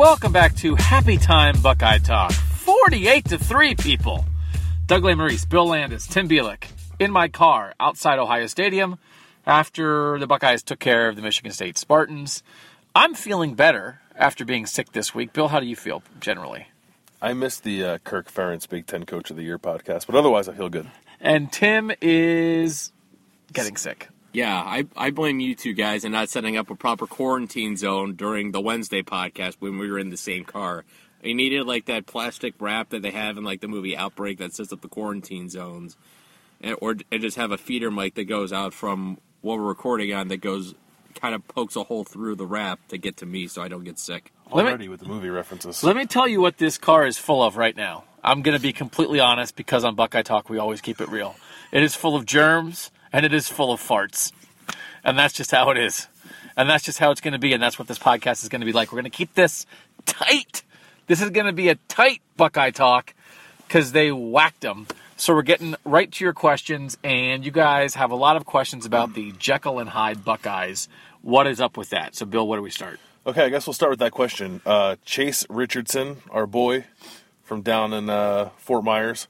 Welcome back to Happy Time Buckeye Talk. 48-3, people. Doug LaMaurice, Bill Landis, Tim Bielek, in my car outside Ohio Stadium after the Buckeyes took care of the Michigan State Spartans. I'm feeling better after being sick this week. Bill, how do you feel generally? I missed the Kirk Ferentz Big Ten Coach of the Year podcast, but otherwise I feel good. And Tim is getting sick. Yeah, I blame you two guys in not setting up a proper quarantine zone during the Wednesday podcast when we were in the same car. You needed, like, that plastic wrap that they have in, like, the movie Outbreak that sets up the quarantine zones. And just have a feeder mic that goes out from what we're recording on that goes, kind of pokes a hole through the wrap to get to me so I don't get sick. Already with the movie references. Let me tell you what this car is full of right now. I'm going to be completely honest because on Buckeye Talk we always keep it real. It is full of germs. And it is full of farts. And that's just how it is. And that's just how it's going to be. And that's what this podcast is going to be like. We're going to keep this tight. This is going to be a tight Buckeye Talk because they whacked them. So we're getting right to your questions. And you guys have a lot of questions about the Jekyll and Hyde Buckeyes. What is up with that? So, Bill, where do we start? Okay, I guess we'll start with that question. Chase Richardson, our boy from down in Fort Myers.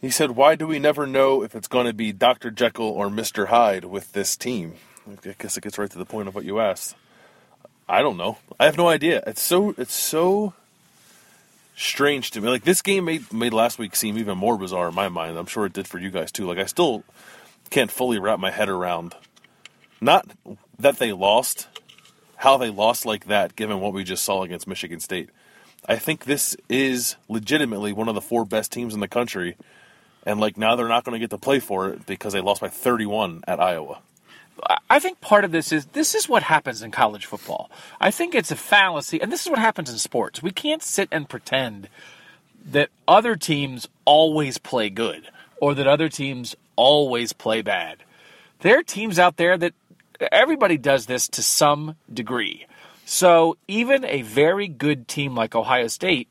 He said, why do we never know if it's going to be Dr. Jekyll or Mr. Hyde with this team? I guess it gets right to the point of what you asked. I don't know. I have no idea. It's so strange to me. Like, this game made last week seem even more bizarre in my mind. I'm sure it did for you guys, too. Like, I still can't fully wrap my head around not that they lost, how they lost like that, given what we just saw against Michigan State. I think this is legitimately one of the four best teams in the country. And, like, now they're not going to get to play for it because they lost by 31 at Iowa. I think part of this is what happens in college football. I think it's a fallacy, and this is what happens in sports. We can't sit and pretend that other teams always play good or that other teams always play bad. There are teams out there that everybody does this to some degree. So even a very good team like Ohio State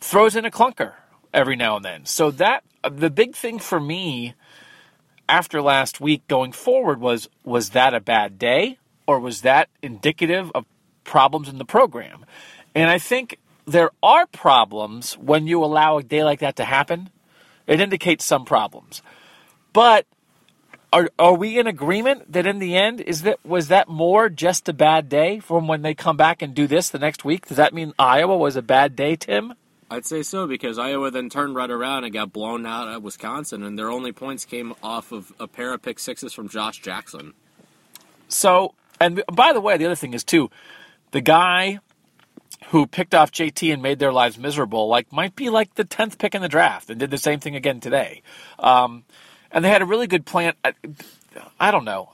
throws in a clunker every now and then. So that the big thing for me after last week going forward was that a bad day or was that indicative of problems in the program? And I think there are problems when you allow a day like that to happen. It indicates some problems. But are we in agreement that in the end, was that more just a bad day from when they come back and do this the next week? Does that mean Iowa was a bad day, Tim? I'd say so, because Iowa then turned right around and got blown out at Wisconsin, and their only points came off of a pair of pick sixes from Josh Jackson. So, and by the way, the other thing is, too, the guy who picked off JT and made their lives miserable might be like the 10th pick in the draft and did the same thing again today. And they had a really good plan. I don't know.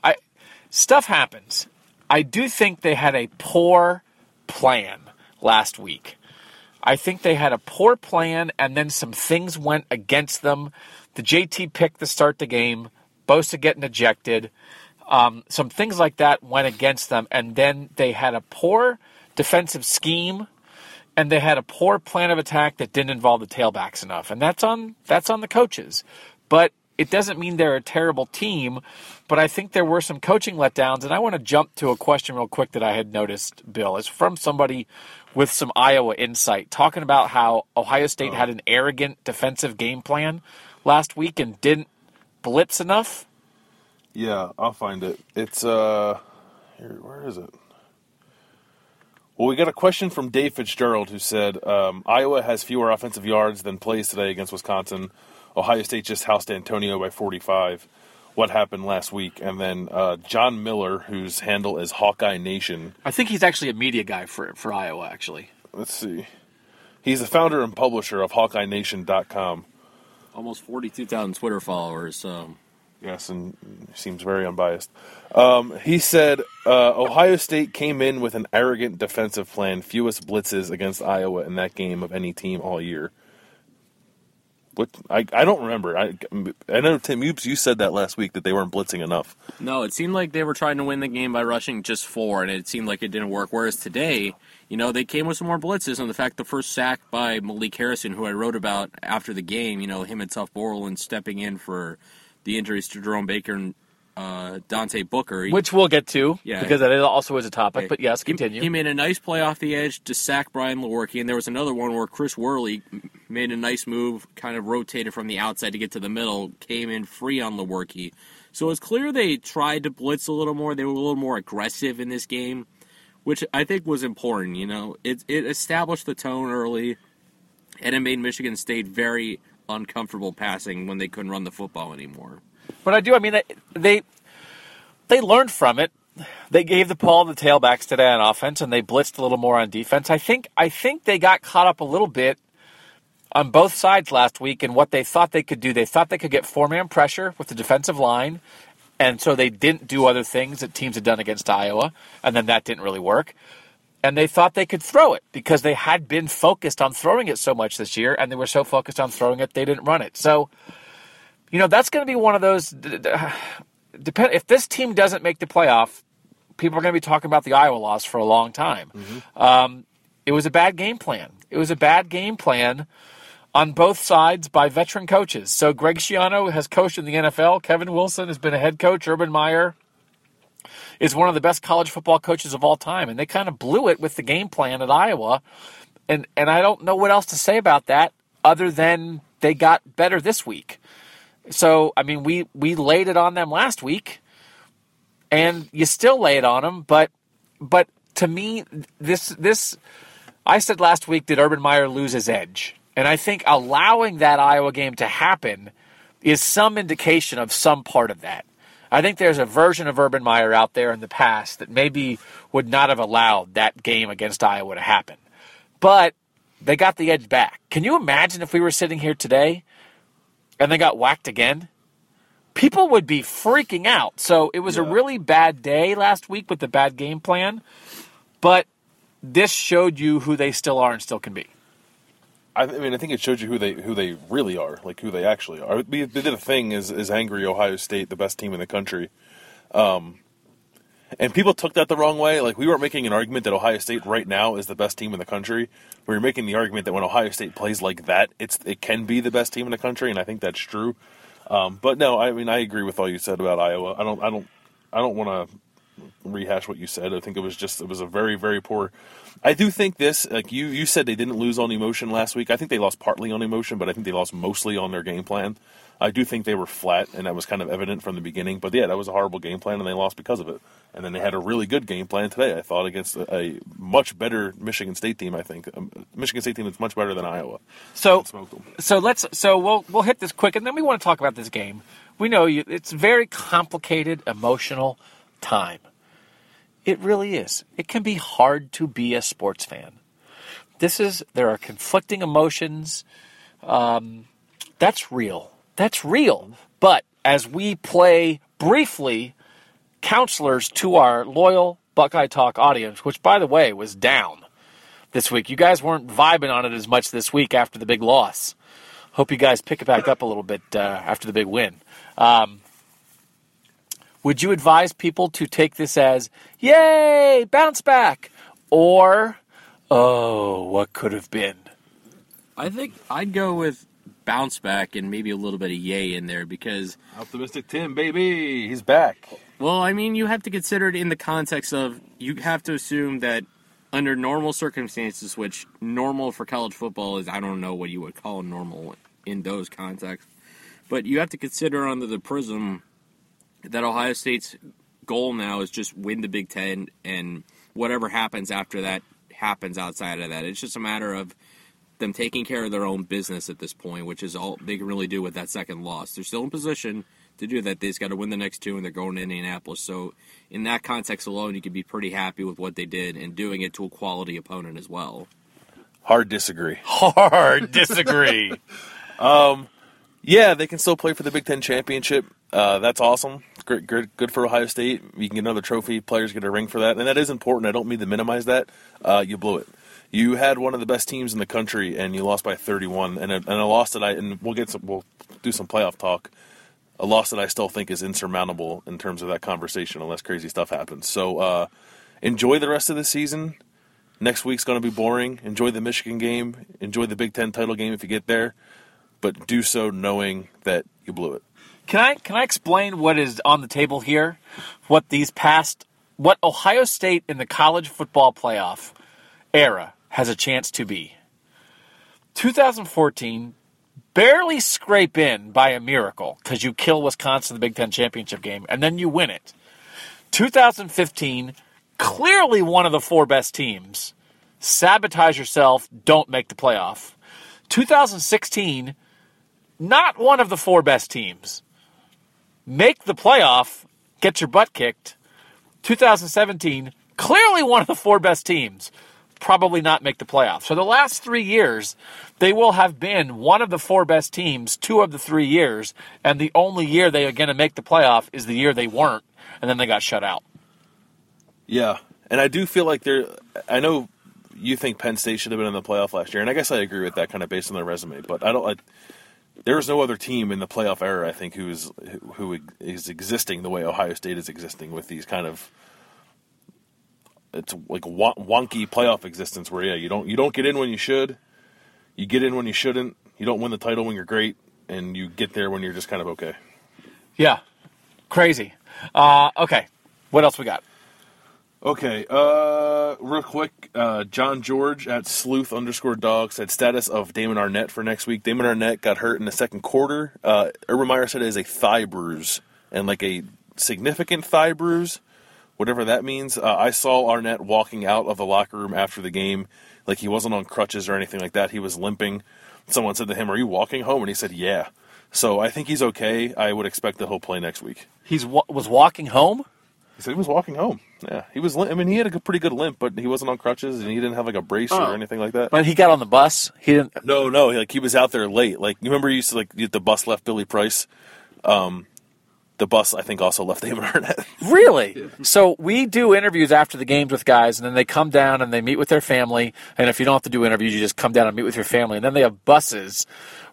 Stuff happens. I do think they had a poor plan last week. I think they had a poor plan, and then some things went against them. The JT pick to start the game, Bosa getting ejected. Some things like that went against them, and then they had a poor defensive scheme, and they had a poor plan of attack that didn't involve the tailbacks enough. And that's on the coaches. But it doesn't mean they're a terrible team, but I think there were some coaching letdowns, and I want to jump to a question real quick that I had noticed, Bill. It's from somebody with some Iowa insight, talking about how Ohio State had an arrogant defensive game plan last week and didn't blitz enough. Yeah, I'll find it. It's, here, where is it? Well, we got a question from Dave Fitzgerald who said, Iowa has fewer offensive yards than plays today against Wisconsin. Ohio State just housed Antonio by 45. What happened last week? And then John Miller, whose handle is Hawkeye Nation. I think he's actually a media guy for Iowa, actually. Let's see. He's the founder and publisher of HawkeyeNation.com. Almost 42,000 Twitter followers. So. Yes, and seems very unbiased. He said, Ohio State came in with an arrogant defensive plan, fewest blitzes against Iowa in that game of any team all year. What I don't remember. I know, Tim, you said that last week that they weren't blitzing enough. No, it seemed like they were trying to win the game by rushing just four, and it seemed like it didn't work. Whereas today, you know, they came with some more blitzes, and the fact the first sack by Malik Harrison, who I wrote about after the game, you know, him and Tuff Borland stepping in for the injuries to Jerome Baker and Dante Booker. Which we'll get to, because that also is a topic, but yes, continue. He made a nice play off the edge to sack Brian Lewerke, and there was another one where Chris Worley made a nice move, kind of rotated from the outside to get to the middle, came in free on Lewerke. So it's clear they tried to blitz a little more. They were a little more aggressive in this game, which I think was important. You know, it established the tone early, and it made Michigan State very uncomfortable passing when they couldn't run the football anymore. But I do. I mean, they learned from it. They gave the ball to the tailbacks today on offense, and they blitzed a little more on defense. I think they got caught up a little bit on both sides last week in what they thought they could do. They thought they could get four-man pressure with the defensive line, and so they didn't do other things that teams had done against Iowa, and then that didn't really work. And they thought they could throw it because they had been focused on throwing it so much this year, and they were so focused on throwing it they didn't run it. So, you know, that's going to be one of those. If this team doesn't make the playoff, people are going to be talking about the Iowa loss for a long time. Mm-hmm. It was a bad game plan. It was a bad game plan on both sides by veteran coaches. So Greg Schiano has coached in the NFL. Kevin Wilson has been a head coach. Urban Meyer is one of the best college football coaches of all time, and they kind of blew it with the game plan at Iowa, and I don't know what else to say about that other than they got better this week. So, I mean, we laid it on them last week, and you still lay it on them, but to me, this I said last week, did Urban Meyer lose his edge? And I think allowing that Iowa game to happen is some indication of some part of that. I think there's a version of Urban Meyer out there in the past that maybe would not have allowed that game against Iowa to happen. But they got the edge back. Can you imagine if we were sitting here today and they got whacked again? People would be freaking out. So it was a really bad day last week with the bad game plan. But this showed you who they still are and still can be. I think it showed you who they really are, like who they actually are. They did a thing is angry Ohio State, the best team in the country, and people took that the wrong way. Like we weren't making an argument that Ohio State right now is the best team in the country. We were making the argument that when Ohio State plays like that, it can be the best team in the country, and I think that's true. But no, I mean I agree with all you said about Iowa. I don't want to rehash what you said. I think it was a very, very poor. I do think this, like you said they didn't lose on emotion last week. I think they lost partly on emotion, but I think they lost mostly on their game plan. I do think they were flat, and that was kind of evident from the beginning. But yeah, that was a horrible game plan, and they lost because of it. And then they had a really good game plan today, I thought, against a much better Michigan State team, I think. Michigan State team that's much better than Iowa. So we'll hit this quick, and then we want to talk about this game. We know it's very complicated, emotional time. It really is. It can be hard to be a sports fan. There are conflicting emotions. That's real. That's real. But as we play briefly counselors to our loyal Buckeye Talk audience, which by the way was down this week. You guys weren't vibing on it as much this week after the big loss. Hope you guys pick it back up a little bit after the big win. Would you advise people to take this as, yay, bounce back, or, oh, what could have been? I think I'd go with bounce back and maybe a little bit of yay in there because... Optimistic Tim, baby, he's back. Well, I mean, you have to consider it in the context of, you have to assume that under normal circumstances, which normal for college football is, I don't know what you would call normal in those contexts, but you have to consider under the prism that Ohio State's goal now is just win the Big Ten, and whatever happens after that happens outside of that. It's just a matter of them taking care of their own business at this point, which is all they can really do with that second loss. They're still in position to do that. They just got to win the next two, and they're going to Indianapolis. So in that context alone, you can be pretty happy with what they did and doing it to a quality opponent as well. Hard disagree. Hard disagree. Yeah, they can still play for the Big Ten championship. That's awesome. Good for Ohio State. You can get another trophy. Players get a ring for that. And that is important. I don't mean to minimize that. You blew it. You had one of the best teams in the country, and you lost by 31. And a loss that we'll do some playoff talk. A loss that I still think is insurmountable in terms of that conversation unless crazy stuff happens. So enjoy the rest of the season. Next week's going to be boring. Enjoy the Michigan game. Enjoy the Big Ten title game if you get there. But do so knowing that you blew it. Can I explain what is on the table here? What Ohio State in the college football playoff era has a chance to be. 2014, barely scrape in by a miracle because you kill Wisconsin in the Big Ten championship game, and then you win it. 2015, clearly one of the four best teams. Sabotage yourself, don't make the playoff. 2016, not one of the four best teams. Make the playoff, get your butt kicked. 2017, clearly one of the four best teams. Probably not make the playoffs. So the last 3 years, they will have been one of the four best teams, 2 of the 3 years, and the only year they are going to make the playoff is the year they weren't, and then they got shut out. Yeah, and I do feel like I know you think Penn State should have been in the playoff last year, and I guess I agree with that kind of based on their resume, but there was no other team in the playoff era, I think, who is existing the way Ohio State is existing with these kind of... It's like wonky playoff existence where, yeah, you don't get in when you should. You get in when you shouldn't. You don't win the title when you're great, and you get there when you're just kind of okay. Yeah, crazy. Okay, what else we got? Okay, real quick, John George at Sleuth_Dog said status of Damon Arnett for next week. Damon Arnett got hurt in the second quarter. Urban Meyer said it is a thigh bruise and like a significant thigh bruise. Whatever that means. I saw Arnett walking out of the locker room after the game. Like, he wasn't on crutches or anything like that. He was limping. Someone said to him, "Are you walking home?" And he said, "Yeah." So I think he's okay. I would expect that he'll play next week. Was walking home? He said he was walking home. Yeah. He was. He had a pretty good limp, but he wasn't on crutches, and he didn't have, like, a brace or anything like that. But he got on the bus? He didn't. No. Like, he was out there late. Like, you remember the bus left Billy Price? The bus, I think, also left Damon Arnett. Really? Yeah. So we do interviews after the games with guys, and then they come down and they meet with their family. And if you don't have to do interviews, you just come down and meet with your family. And then they have buses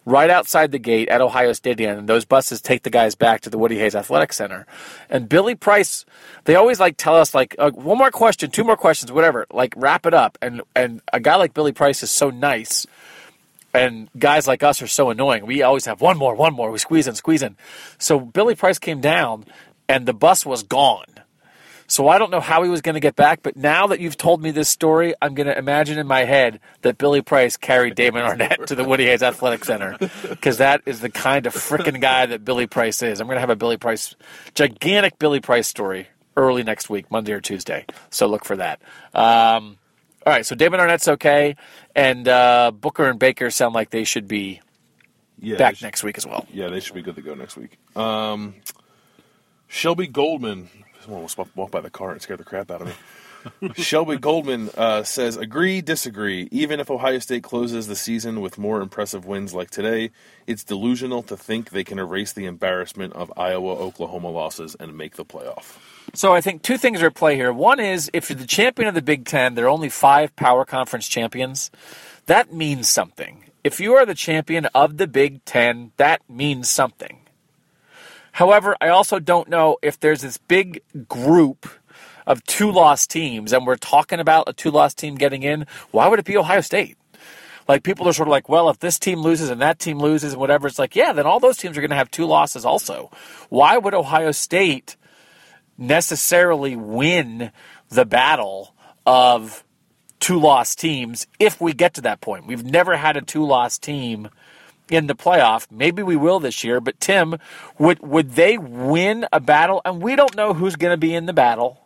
right outside the gate at Ohio Stadium, and those buses take the guys back to the Woody Hayes Athletic Center. And Billy Price, they always tell us, one more question, two more questions, whatever. Wrap it up. And a guy like Billy Price is so nice. And guys like us are so annoying. We always have one more. We squeeze in. So Billy Price came down, and the bus was gone. So I don't know how he was going to get back, but now that you've told me this story, I'm going to imagine in my head that Billy Price carried Damon Arnett to the Woody Hayes Athletic Center, because that is the kind of freaking guy that Billy Price is. I'm going to have a gigantic Billy Price story early next week, Monday or Tuesday. So look for that. All right, so Damon Arnett's okay, and Booker and Baker sound like they should be back next week as well. Yeah, they should be good to go next week. Shelby Goldman, someone walked by the car and scared the crap out of me. Shelby Goldman says, agree, disagree. Even if Ohio State closes the season with more impressive wins like today, it's delusional to think they can erase the embarrassment of Iowa-Oklahoma losses and make the playoff. So I think two things are at play here. One is, if you're the champion of the Big Ten, there are only 5 power conference champions. That means something. If you are the champion of the Big Ten, that means something. However, I also don't know if there's this big group of 2-loss teams, and we're talking about a 2-loss team getting in. Why would it be Ohio State? People are sort of well, if this team loses and that team loses and whatever, it's then all those teams are going to have 2 losses also. Why would Ohio State necessarily win the battle of 2-loss teams if we get to that point? We've never had a 2-loss team in the playoff. Maybe we will this year, but Tim, would they win a battle? And we don't know who's going to be in the battle,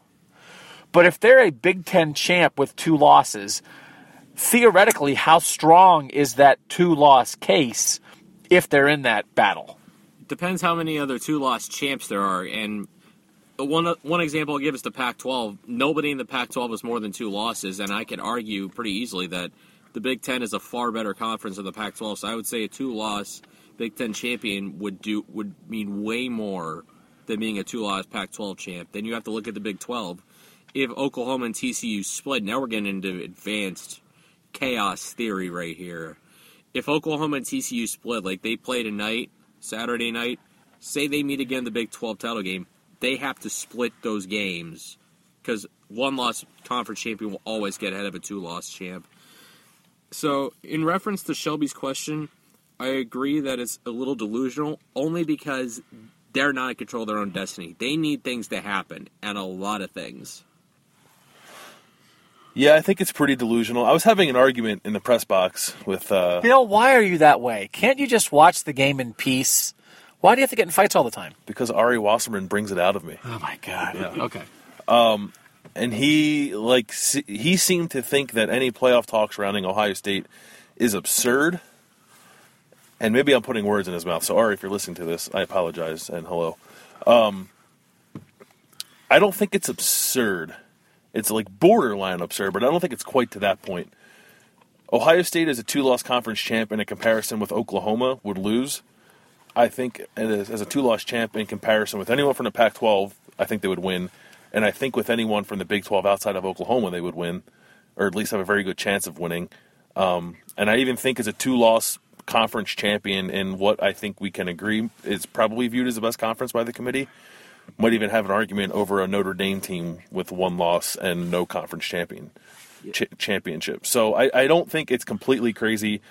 but if they're a Big Ten champ with 2 losses, theoretically, how strong is that 2-loss case if they're in that battle? Depends how many other 2-loss champs there are, and one example I'll give is the Pac-12. Nobody in the Pac-12 has more than 2 losses, and I could argue pretty easily that the Big Ten is a far better conference than the Pac-12. So I would say a 2-loss Big Ten champion would mean way more than being a 2-loss Pac-12 champ. Then you have to look at the Big 12. If Oklahoma and TCU split, now we're getting into advanced chaos theory right here. If Oklahoma and TCU split, they play tonight, Saturday night, say they meet again in the Big 12 title game, they have to split those games because one-loss conference champion will always get ahead of a 2-loss champ. So in reference to Shelby's question, I agree that it's a little delusional only because They're not in control of their own destiny. They need things to happen, and a lot of things. Yeah, I think it's pretty delusional. I was having an argument in the press box with... Bill, why are you that way? Can't you just watch the game in peace? Why do you have to get in fights all the time? Because Ari Wasserman brings it out of me. Oh, my God. Yeah. Okay. And he seemed to think that any playoff talk surrounding Ohio State is absurd. And maybe I'm putting words in his mouth. So, Ari, if you're listening to this, I apologize, and hello. I don't think it's absurd. It's like borderline absurd, but I don't think it's quite to that point. Ohio State is a two-loss conference champ in a comparison with Oklahoma would lose. I think as a two-loss champ in comparison with anyone from the Pac-12, I think they would win. And I think with anyone from the Big 12 outside of Oklahoma, they would win, or at least have a very good chance of winning. And I even think as a two-loss conference champion in what I think we can agree is probably viewed as the best conference by the committee. Might even have an argument over a Notre Dame team with one loss and no conference championship. So I don't think it's completely crazy.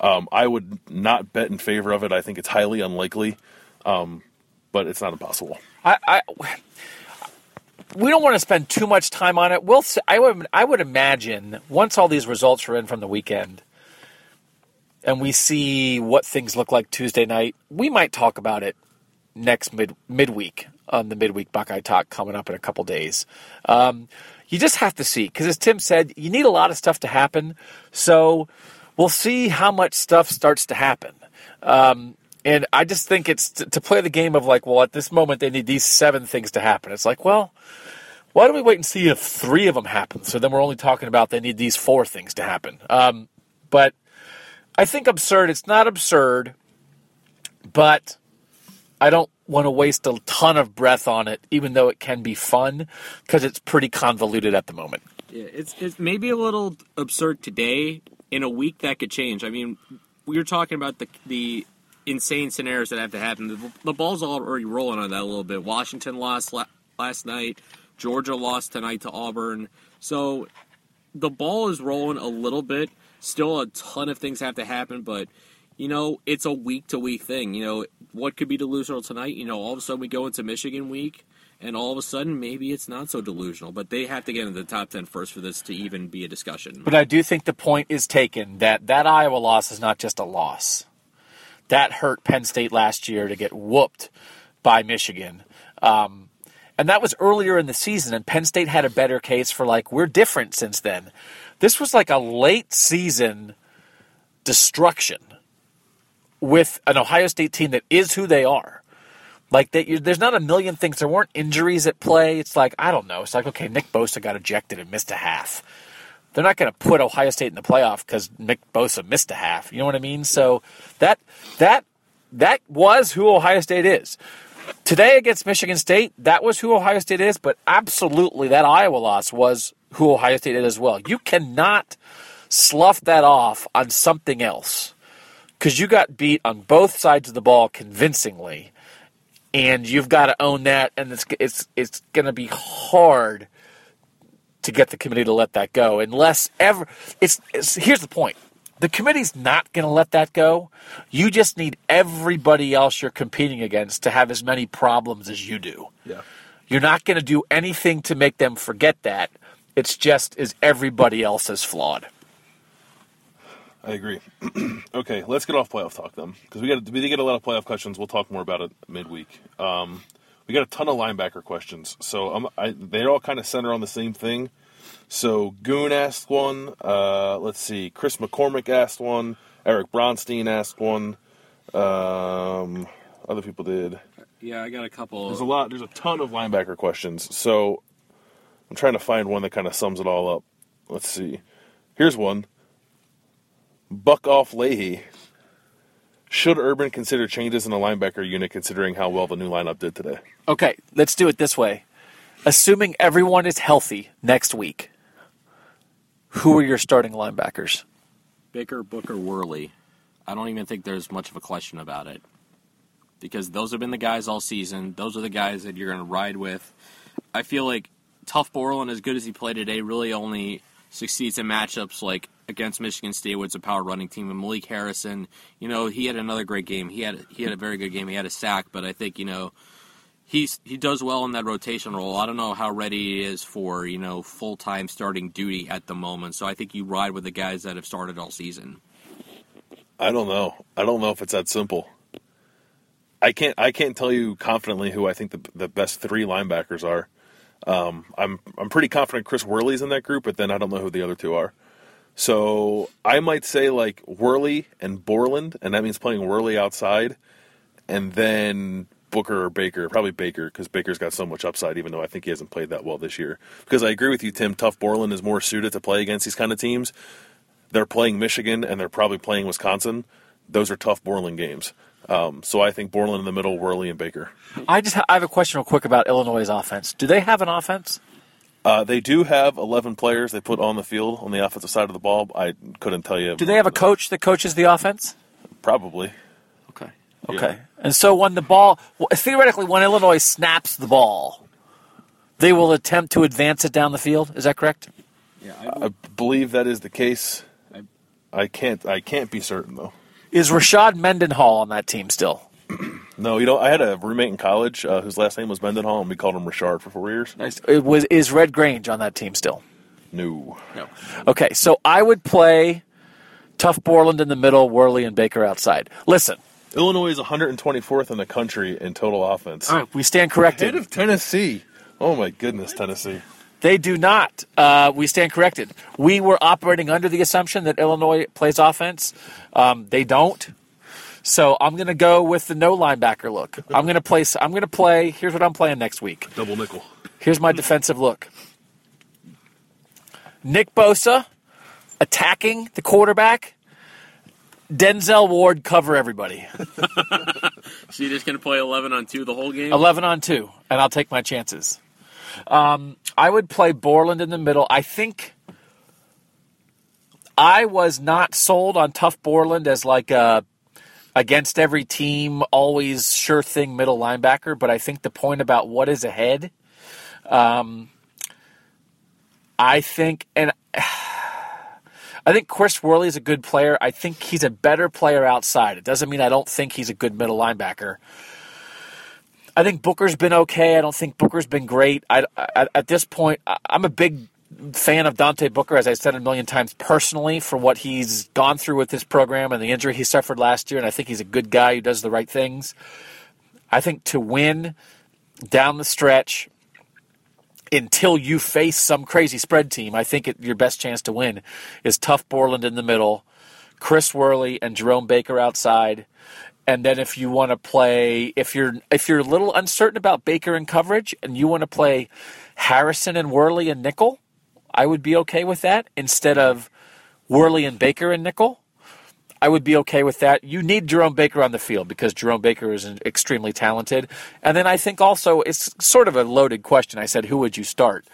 I would not bet in favor of it. I think it's highly unlikely, but it's not impossible. We don't want to spend too much time on it. I would imagine once all these results are in from the weekend, and we see what things look like Tuesday night, we might talk about it next midweek on the Midweek Buckeye Talk coming up in a couple days. You just have to see, because as Tim said, you need a lot of stuff to happen. So we'll see how much stuff starts to happen. And I just think it's to play the game of like, well, at this moment they need these 7 things to happen. It's like, well, why don't we wait and see if 3 of them happen? So then we're only talking about they need these 4 things to happen. But I think absurd. It's not absurd, but I don't want to waste a ton of breath on it, even though it can be fun, because it's pretty convoluted at the moment. Yeah, it's maybe a little absurd today. In a week, that could change. I mean, we were talking about the insane scenarios that have to happen. The ball's already rolling on that a little bit. Washington lost last night. Georgia lost tonight to Auburn. So the ball is rolling a little bit. Still a ton of things have to happen, but, you know, it's a week-to-week thing. You know, what could be delusional tonight? You know, all of a sudden we go into Michigan week, and all of a sudden maybe it's not so delusional. But they have to get into the top 10 first for this to even be a discussion. But I do think the point is taken that Iowa loss is not just a loss. That hurt Penn State last year to get whooped by Michigan. And that was earlier in the season, and Penn State had a better case for, like, we're different since then. This was like a late-season destruction with an Ohio State team that is who they are. Like, there's not a million things. There weren't injuries at play. It's like, I don't know. It's like, okay, Nick Bosa got ejected and missed a half. They're not going to put Ohio State in the playoff because Nick Bosa missed a half. You know what I mean? So that was who Ohio State is. Today against Michigan State, that was who Ohio State is, but absolutely that Iowa loss was who Ohio State is as well. You cannot slough that off on something else because you got beat on both sides of the ball convincingly, and you've got to own that, and it's going to be hard to get the committee to let that go unless ever – here's the point. The committee's not going to let that go. You just need everybody else you're competing against to have as many problems as you do. Yeah. You're not going to do anything to make them forget that. It's just, is everybody else as flawed? I agree. Okay, let's get off playoff talk then, because we did get a lot of playoff questions. We'll talk more about it midweek. We got a ton of linebacker questions, so they all kind of center on the same thing. So Goon asked one. Let's see, Chris McCormick asked one. Eric Bronstein asked one. Other people did. Yeah, I got a couple. There's a ton of linebacker questions. So I'm trying to find one that kind of sums it all up. Let's see. Here's one. Buck off Leahy. Should Urban consider changes in the linebacker unit considering how well the new lineup did today? Okay, let's do it this way. Assuming everyone is healthy next week, who are your starting linebackers? Baker, Booker, Worley. I don't even think there's much of a question about it because those have been the guys all season. Those are the guys that you're going to ride with. I feel like Tuff Borland, as good as he played today, really only succeeds in matchups like against Michigan State, which is a power running team. And Malik Harrison, you know, he had another great game. He had a very good game. He had a sack, but I think, you know, He does well in that rotation role. I don't know how ready he is for, you know, full-time starting duty at the moment. So I think you ride with the guys that have started all season. I don't know. I don't know if it's that simple. I can't tell you confidently who I think the best three linebackers are. I'm pretty confident Chris Worley's in that group, but then I don't know who the other two are. So I might say like Worley and Borland, and that means playing Worley outside, and then Booker or Baker, probably Baker, because Baker's got so much upside, even though I think he hasn't played that well this year. Because I agree with you, Tim, Tuff Borland is more suited to play against these kind of teams. They're playing Michigan, and they're probably playing Wisconsin. Those are Tuff Borland games. So I think Borland in the middle, Worley, and Baker. I have a question real quick about Illinois' offense. Do they have an offense? They do have 11 players they put on the field on the offensive side of the ball. I couldn't tell you. Do they have a coach that coaches the offense? Probably. Okay. Yeah. And so when the ball, theoretically, when Illinois snaps the ball, they will attempt to advance it down the field. Is that correct? Yeah, I believe that is the case. I can't be certain though. Is Rashad Mendenhall on that team still? No, you know, I had a roommate in college whose last name was Mendenhall, and we called him Rashard for 4 years. Nice. Is Red Grange on that team still? No. Okay, so I would play Tuff Borland in the middle, Worley and Baker outside. Listen. Illinois is 124th in the country in total offense. All right, we stand corrected. Ahead of Tennessee. Oh, my goodness, Tennessee. They do not. We stand corrected. We were operating under the assumption that Illinois plays offense. They don't. So I'm going to go with the no linebacker look. I'm going to play. Here's what I'm playing next week. Double nickel. Here's my defensive look. Nick Bosa attacking the quarterback. Denzel Ward, cover everybody. So you're just going to play 11 on 2 the whole game? 11 on 2, and I'll take my chances. I would play Borland in the middle. I think I was not sold on Tuff Borland as like a against every team, always sure thing middle linebacker, but I think the point about what is ahead, I think Chris Worley is a good player. I think he's a better player outside. It doesn't mean I don't think he's a good middle linebacker. I think Booker's been okay. I don't think Booker's been great. At this point, I'm a big fan of Dante Booker, as I said a million times personally, for what he's gone through with this program and the injury he suffered last year, and I think he's a good guy who does the right things. I think to win down the stretch until you face some crazy spread team, I think your best chance to win is Tuff Borland in the middle, Chris Worley and Jerome Baker outside, and then if you want to play, if you're a little uncertain about Baker in coverage and you want to play Harrison and Worley and nickel, I would be okay with that instead of Worley and Baker and nickel. I would be okay with that. You need Jerome Baker on the field because Jerome Baker is extremely talented. And then I think also it's sort of a loaded question. I said, who would you start?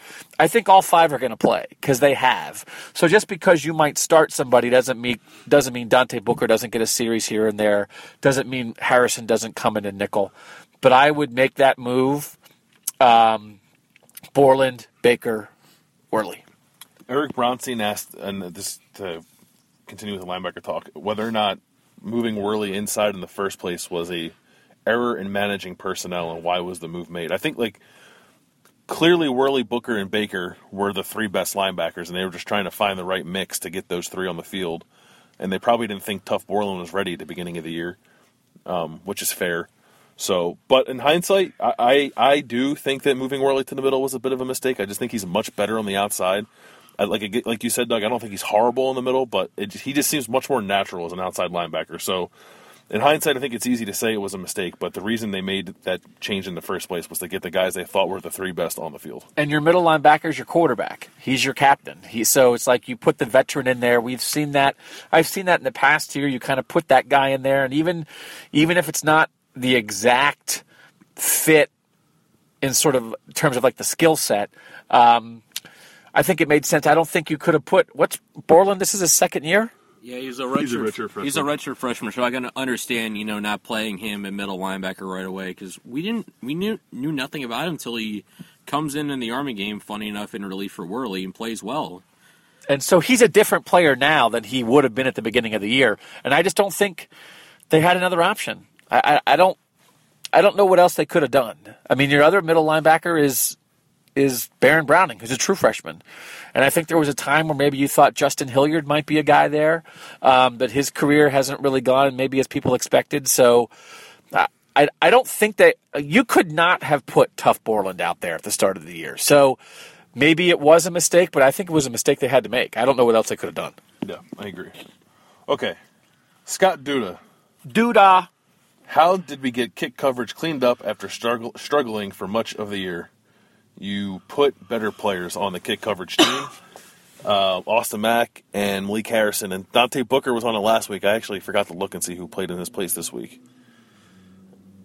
I think all five are going to play because they have. So just because you might start somebody doesn't mean Dante Booker doesn't get a series here and there, doesn't mean Harrison doesn't come in and nickel. But I would make that move, Borland, Baker, Worley. Eric Bronstein asked, and this to continue with the linebacker talk, whether or not moving Worley inside in the first place was a error in managing personnel and why was the move made. I think, like, clearly Worley, Booker, and Baker were the three best linebackers, and they were just trying to find the right mix to get those three on the field. And they probably didn't think Tuff Borland was ready at the beginning of the year, which is fair. So, but in hindsight, I do think that moving Worley to the middle was a bit of a mistake. I just think he's much better on the outside. Like you said, Doug, I don't think he's horrible in the middle, but he just seems much more natural as an outside linebacker. So in hindsight, I think it's easy to say it was a mistake, but the reason they made that change in the first place was to get the guys they thought were the three best on the field. And your middle linebacker is your quarterback. He's your captain. So it's like you put the veteran in there. We've seen that. I've seen that in the past year. You kind of put that guy in there, and even if it's not the exact fit in sort of terms of like the skill set, I think it made sense. I don't think you could have put – what's Borland? This is his second year? Yeah, he's a redshirt freshman, so I can understand, you know, not playing him at middle linebacker right away because we knew nothing about him until he comes in the Army game, funny enough, in relief for Worley and plays well. And so he's a different player now than he would have been at the beginning of the year, and I just don't think they had another option. I don't – I don't know what else they could have done. I mean, your other middle linebacker is Baron Browning, who's a true freshman. And I think there was a time where maybe you thought Justin Hilliard might be a guy there, but his career hasn't really gone maybe as people expected. So I don't think that you could not have put Tuff Borland out there at the start of the year. So maybe it was a mistake, but I think it was a mistake they had to make. I don't know what else they could have done. Yeah, I agree. Okay. Scott Duda. Duda. How did we get kick coverage cleaned up after struggling for much of the year? You put better players on the kick coverage team. Austin Mack and Malik Harrison. And Dante Booker was on it last week. I actually forgot to look and see who played in his place this week.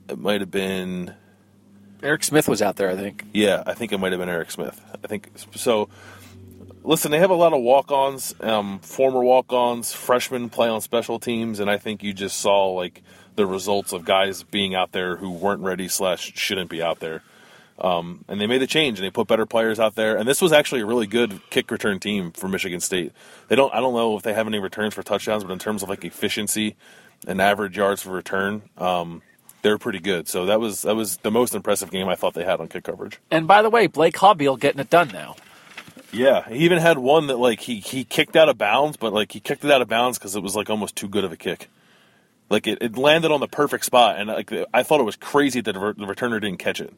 It might have been... Eric Smith was out there, I think. Yeah, I think it might have been Eric Smith. I think so. Listen, they have a lot of walk-ons, former walk-ons, freshmen play on special teams, and I think you just saw like the results of guys being out there who weren't ready / shouldn't be out there. And they made the change, and they put better players out there. And this was actually a really good kick return team for Michigan State. I don't know if they have any returns for touchdowns, but in terms of like efficiency and average yards for return, they're pretty good. So that was the most impressive game I thought they had on kick coverage. And by the way, Blake Hawbeil getting it done now. Yeah, he even had one that like he kicked out of bounds, but like he kicked it out of bounds because it was like almost too good of a kick. Like it landed on the perfect spot, and like I thought it was crazy that the returner didn't catch it.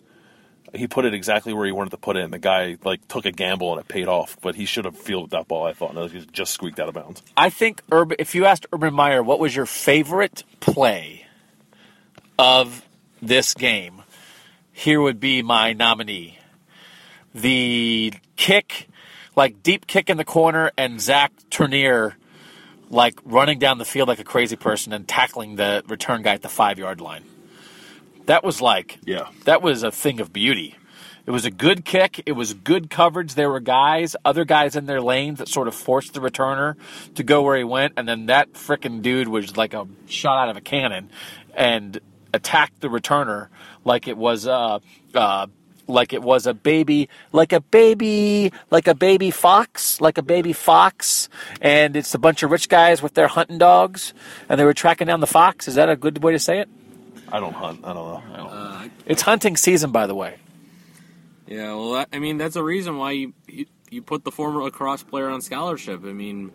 He put it exactly where he wanted to put it, and the guy like took a gamble and it paid off. But he should have fielded that ball, I thought. No, he just squeaked out of bounds. I think if you asked Urban Meyer what was your favorite play of this game, here would be my nominee. The kick, like deep kick in the corner, and Zach Turnier like running down the field like a crazy person and tackling the return guy at the 5-yard line. That was like, yeah, that was a thing of beauty. It was a good kick. It was good coverage. There were other guys in their lanes that sort of forced the returner to go where he went. And then that frickin' dude was like a shot out of a cannon and attacked the returner like it was a baby fox. And it's a bunch of rich guys with their hunting dogs, and they were tracking down the fox. Is that a good way to say it? I don't hunt. I don't know. It's hunting season, by the way. Yeah, well, I mean, that's a reason why you put the former lacrosse player on scholarship. I mean,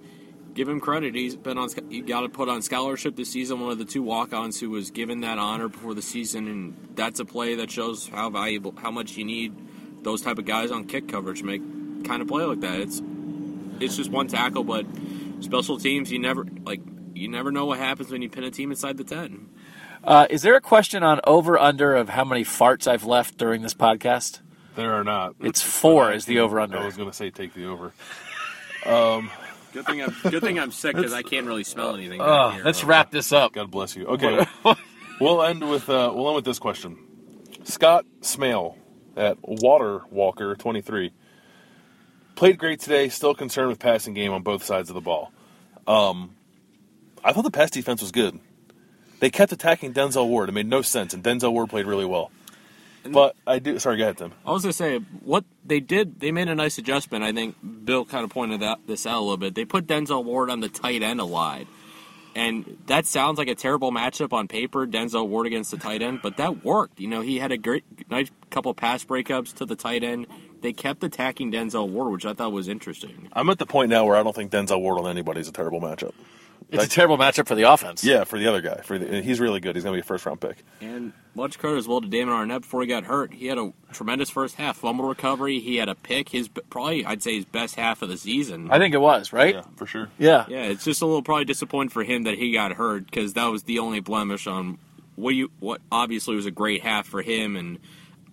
give him credit. You got to put on scholarship this season. One of the two walk-ons who was given that honor before the season, and that's a play that shows how much you need those type of guys on kick coverage to make kind of play like that. It's just one tackle, but special teams, you never know what happens when you pin a team inside the 10. Is there a question on over/under of how many farts I've left during this podcast? There are not. It's 4 is the over/under. I was going to say take the over. Good thing I'm sick because I can't really smell anything. Here. Let's wrap this up. God bless you. Okay, we'll end with this question. Scott Smale at Water Walker 23 played great today. Still concerned with passing game on both sides of the ball. I thought the pass defense was good. They kept attacking Denzel Ward. It made no sense, and Denzel Ward played really well. But I do. Sorry, go ahead, Tim. I was going to say, what they did, they made a nice adjustment. I think Bill kind of pointed this out a little bit. They put Denzel Ward on the tight end a lot. And that sounds like a terrible matchup on paper, Denzel Ward against the tight end, but that worked. You know, he had a nice couple pass breakups to the tight end. They kept attacking Denzel Ward, which I thought was interesting. I'm at the point now where I don't think Denzel Ward on anybody is a terrible matchup. It's a terrible matchup for the offense. Yeah, for the other guy. He's really good. He's going to be a first-round pick. And much credit as well to Damon Arnett before he got hurt. He had a tremendous first half. Fumble recovery. He had a pick. I'd say his best half of the season. I think it was, right? Yeah, for sure. Yeah. Yeah, it's just a little probably disappointing for him that he got hurt because that was the only blemish on what obviously was a great half for him. And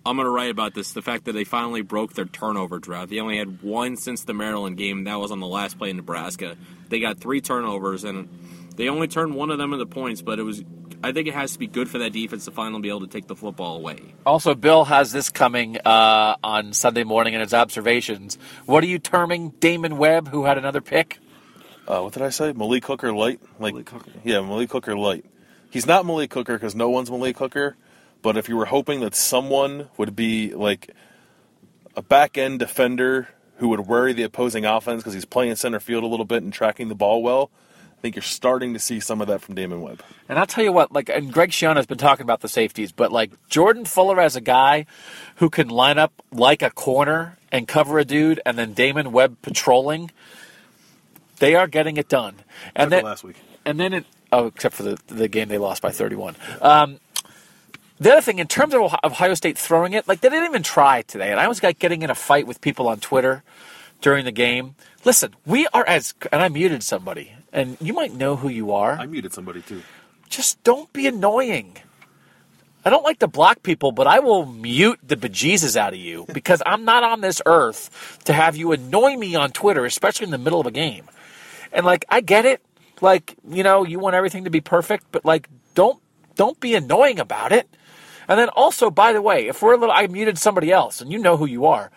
I'm going to write about this, the fact that they finally broke their turnover drought. They only had one since the Maryland game. That was on the last play in Nebraska. They got 3 turnovers, and they only turned one of them into points, but I think it has to be good for that defense to finally be able to take the football away. Also, Bill has this coming on Sunday morning in his observations. What are you terming Damon Webb, who had another pick? What did I say? Malik Hooker light? Malik Hooker. Yeah, Malik Hooker light. He's not Malik Hooker because no one's Malik Hooker, but if you were hoping that someone would be like a back-end defender who would worry the opposing offense because he's playing center field a little bit and tracking the ball well, I think you're starting to see some of that from Damon Webb. And I'll tell you what, like, and Greg Schiano has been talking about the safeties, but like Jordan Fuller as a guy who can line up like a corner and cover a dude, and then Damon Webb patrolling, they are getting it done. And then last week, and then it except for the game they lost by 31. The other thing, in terms of Ohio State throwing it, like they didn't even try today. And I was like getting in a fight with people on Twitter during the game. Listen, we are as – and I muted somebody. And you might know who you are. I muted somebody too. Just don't be annoying. I don't like to block people, but I will mute the bejesus out of you because I'm not on this earth to have you annoy me on Twitter, especially in the middle of a game. And, like, I get it. Like, you know, you want everything to be perfect, but, like, don't be annoying about it. And then also, by the way, if we're a little, I muted somebody else, and you know who you are.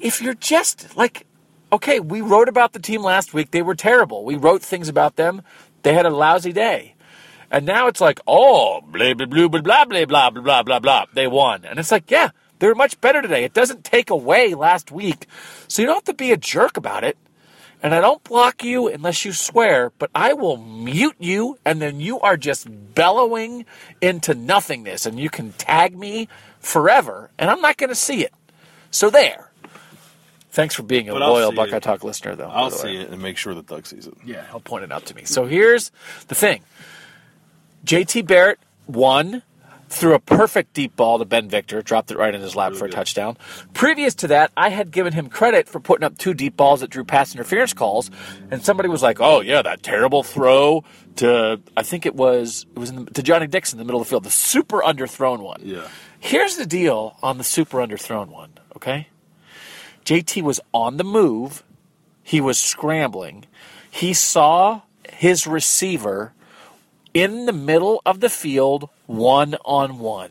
If you're just, like, okay, we wrote about the team last week. They were terrible. We wrote things about them. They had a lousy day. And now it's like, oh, blah, blah, blah, blah, blah, blah, blah, blah, blah, blah. They won. And it's like, yeah, they were much better today. It doesn't take away last week. So you don't have to be a jerk about it. And I don't block you unless you swear, but I will mute you, and then you are just bellowing into nothingness, and you can tag me forever, and I'm not going to see it. So there. Thanks for being a loyal Buckeye Talk listener, though. I'll see it and make sure that Doug sees it. Yeah, he'll point it out to me. So here's the thing. JT Barrett won, threw a perfect deep ball to Ben Victor, dropped it right in his lap for a touchdown. Previous to that, I had given him credit for putting up two deep balls that drew pass interference calls, and somebody was like, oh, yeah, that terrible throw to, I think it was to Johnny Dixon in the middle of the field, the super underthrown one. Yeah. Here's the deal on the super underthrown one, okay? JT was on the move. He was scrambling. He saw his receiver in the middle of the field, one-on-one.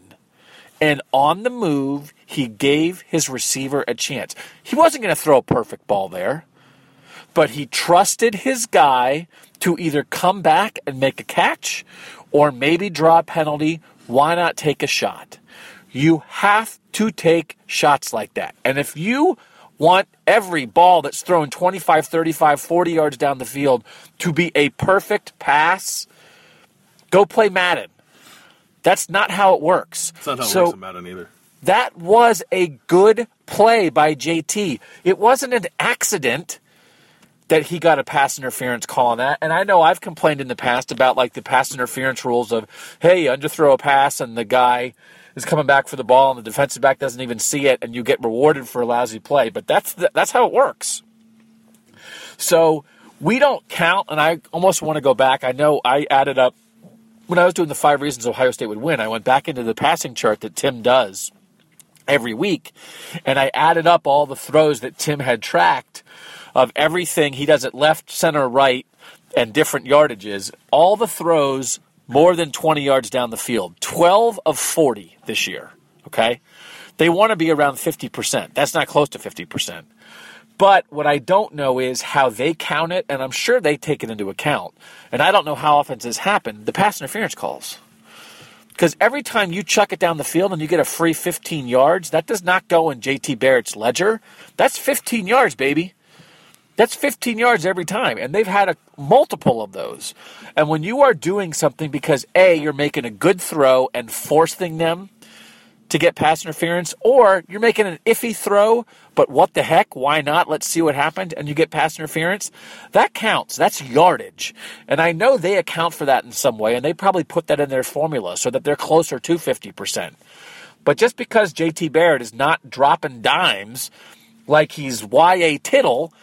And on the move, he gave his receiver a chance. He wasn't going to throw a perfect ball there, but he trusted his guy to either come back and make a catch or maybe draw a penalty. Why not take a shot? You have to take shots like that. And if you want every ball that's thrown 25, 35, 40 yards down the field to be a perfect pass, go play Madden. That's not how it works. It's not how it works in Madden either. That was a good play by JT. It wasn't an accident that he got a pass interference call on that. And I know I've complained in the past about like the pass interference rules of, hey, underthrow a pass and the guy is coming back for the ball and the defensive back doesn't even see it and you get rewarded for a lousy play. But that's how it works. So we don't count, and I almost want to go back. I know I added up. When I was doing the 5 reasons Ohio State would win, I went back into the passing chart that Tim does every week, and I added up all the throws that Tim had tracked of everything. He does it left, center, right, and different yardages. All the throws more than 20 yards down the field, 12 of 40 this year, okay? They want to be around 50%. That's not close to 50%. But what I don't know is how they count it, and I'm sure they take it into account. And I don't know how often this happens, the pass interference calls. Because every time you chuck it down the field and you get a free 15 yards, that does not go in J.T. Barrett's ledger. That's 15 yards, baby. That's 15 yards every time, and they've had a multiple of those. And when you are doing something because, A, you're making a good throw and forcing them to get pass interference, or you're making an iffy throw, but what the heck, why not, let's see what happened, and you get pass interference, that counts. That's yardage. And I know they account for that in some way, and they probably put that in their formula so that they're closer to 50%. But just because JT Barrett is not dropping dimes like he's Y.A. Tittle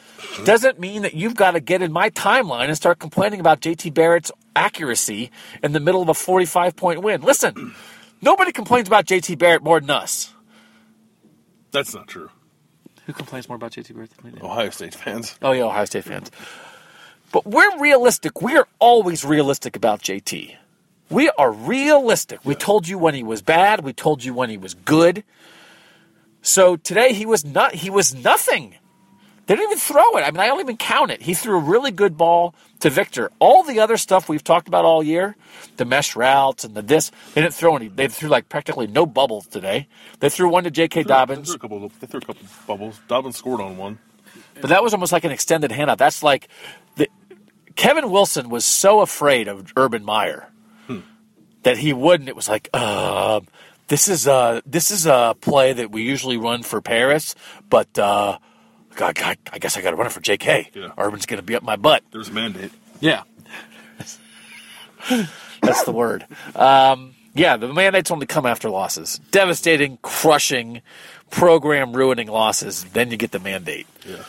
doesn't mean that you've got to get in my timeline and start complaining about JT Barrett's accuracy in the middle of a 45-point win. Listen, nobody complains about JT Barrett more than us. That's not true. Who complains more about JT Barrett than we do? Ohio State fans. Oh, yeah, Ohio State fans. But we're realistic. We are always realistic about JT. We are realistic. Yeah. We told you when he was bad. We told you when he was good. So today he was nothing. They didn't even throw it. I mean, I don't even count it. He threw a really good ball to Victor. All the other stuff we've talked about all year, the mesh routes and the this, they didn't throw any. They threw, like, practically no bubbles today. They threw one to J.K. Dobbins. They threw a couple bubbles. Dobbins scored on one. But that was almost like an extended handoff. That's like Kevin Wilson was so afraid of Urban Meyer that he wouldn't. It was like, this is a play that we usually run for Paris, but I guess I got to run it for J.K. Yeah. Urban's going to be up my butt. There's a mandate. Yeah. That's the word. Yeah, the mandates only come after losses. Devastating, crushing, program-ruining losses. Then you get the mandate. Yeah.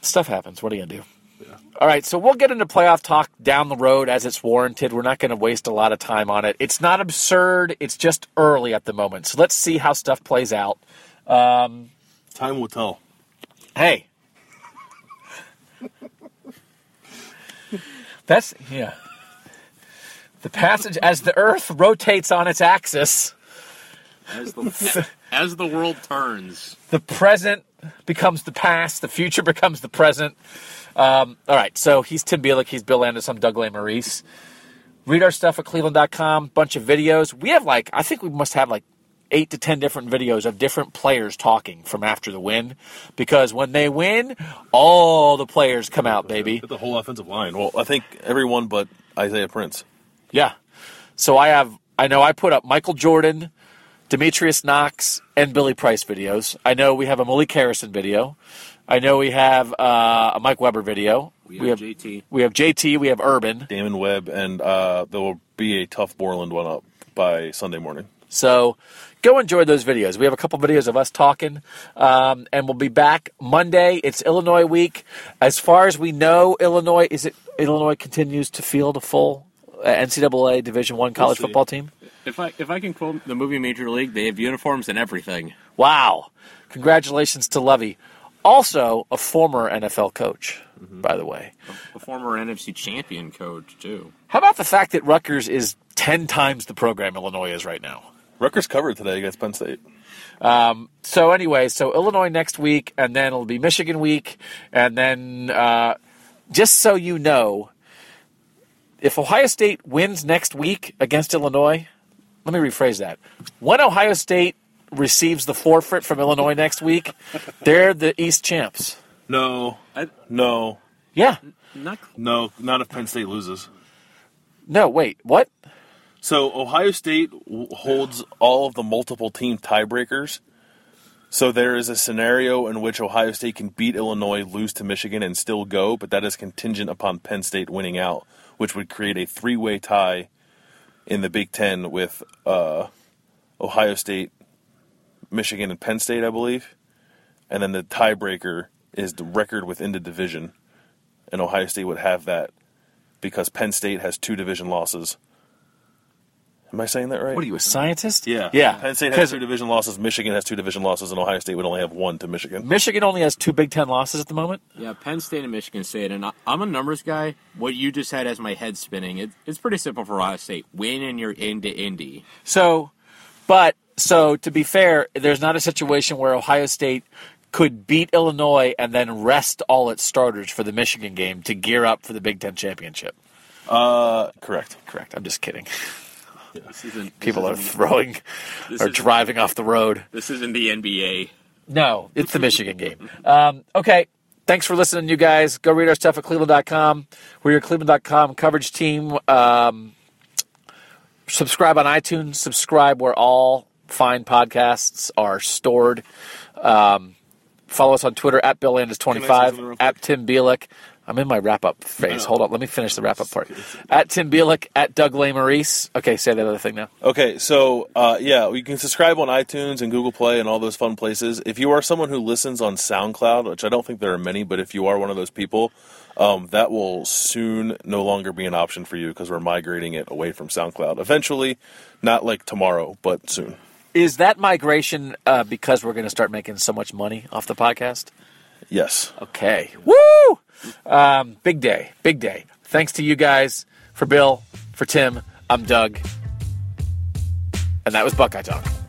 Stuff happens. What are you going to do? Yeah. All right, so we'll get into playoff talk down the road as it's warranted. We're not going to waste a lot of time on it. It's not absurd. It's just early at the moment. So let's see how stuff plays out. Time will tell. Hey. That's, yeah. The passage, as the earth rotates on its axis. As the world turns. The present becomes the past. The future becomes the present. All right, so he's Tim Bielek. He's Bill Landis. I'm Doug LaMaurice. Read our stuff at cleveland.com. Bunch of videos. We have I think we must have 8 to 10 different videos of different players talking from after the win, because when they win, all the players come out, baby. The whole offensive line. Well, I think everyone but Isaiah Prince. Yeah. So I put up Michael Jordan, Demetrius Knox, and Billy Price videos. I know we have a Malik Harrison video. I know we have a Mike Weber video. We have JT. We have JT. We have Urban. Damon Webb, and there will be a Tuff Borland one up by Sunday morning. So go enjoy those videos. We have a couple videos of us talking, and we'll be back Monday. It's Illinois week. As far as we know, Illinois continues to field a full NCAA Division I college football team. If I can quote the movie Major League, they have uniforms and everything. Wow. Congratulations to Lovey. Also a former NFL coach, by the way. A former NFC champion coach, too. How about the fact that Rutgers is 10 times the program Illinois is right now? Rutgers covered today against Penn State. So anyway, Illinois next week, and then it'll be Michigan week, and then just so you know, if Ohio State wins next week against Illinois, let me rephrase that. When Ohio State receives the forfeit from Illinois next week, they're the East champs. No. Yeah. Not if Penn State loses. No, wait, what? So Ohio State holds all of the multiple team tiebreakers. So there is a scenario in which Ohio State can beat Illinois, lose to Michigan, and still go, but that is contingent upon Penn State winning out, which would create a three-way tie in the Big Ten with Ohio State, Michigan, and Penn State, I believe. And then the tiebreaker is the record within the division, and Ohio State would have that because Penn State has 2 division losses. Am I saying that right? What are you, a scientist? Yeah. Penn State has 2 division losses, Michigan has 2 division losses, and Ohio State would only have 1 to Michigan. Michigan only has 2 Big Ten losses at the moment? Yeah, Penn State and Michigan State. And I'm a numbers guy. What you just had has my head spinning. It's pretty simple for Ohio State. Win and you're into Indy. So to be fair, there's not a situation where Ohio State could beat Illinois and then rest all its starters for the Michigan game to gear up for the Big Ten championship. Correct. I'm just kidding. Yeah, People are driving off the road. This isn't the NBA. No, it's the Michigan game. Okay, thanks for listening, you guys. Go read our stuff at cleveland.com. We're your cleveland.com coverage team. Subscribe on iTunes. Subscribe where all fine podcasts are stored. Follow us on Twitter at BillLandis25, at Tim Bielek. I'm in my wrap-up phase. Hold on. Let me finish the wrap-up part. At Tim Bielek, at Doug LaMaurice. Okay, say that other thing now. Okay, so, you can subscribe on iTunes and Google Play and all those fun places. If you are someone who listens on SoundCloud, which I don't think there are many, but if you are one of those people, that will soon no longer be an option for you because we're migrating it away from SoundCloud. Eventually, not tomorrow, but soon. Is that migration because we're going to start making so much money off the podcast? Yes. Okay. Woo! Big day. Thanks to you guys. For Bill, for Tim, I'm Doug. And that was Buckeye Talk.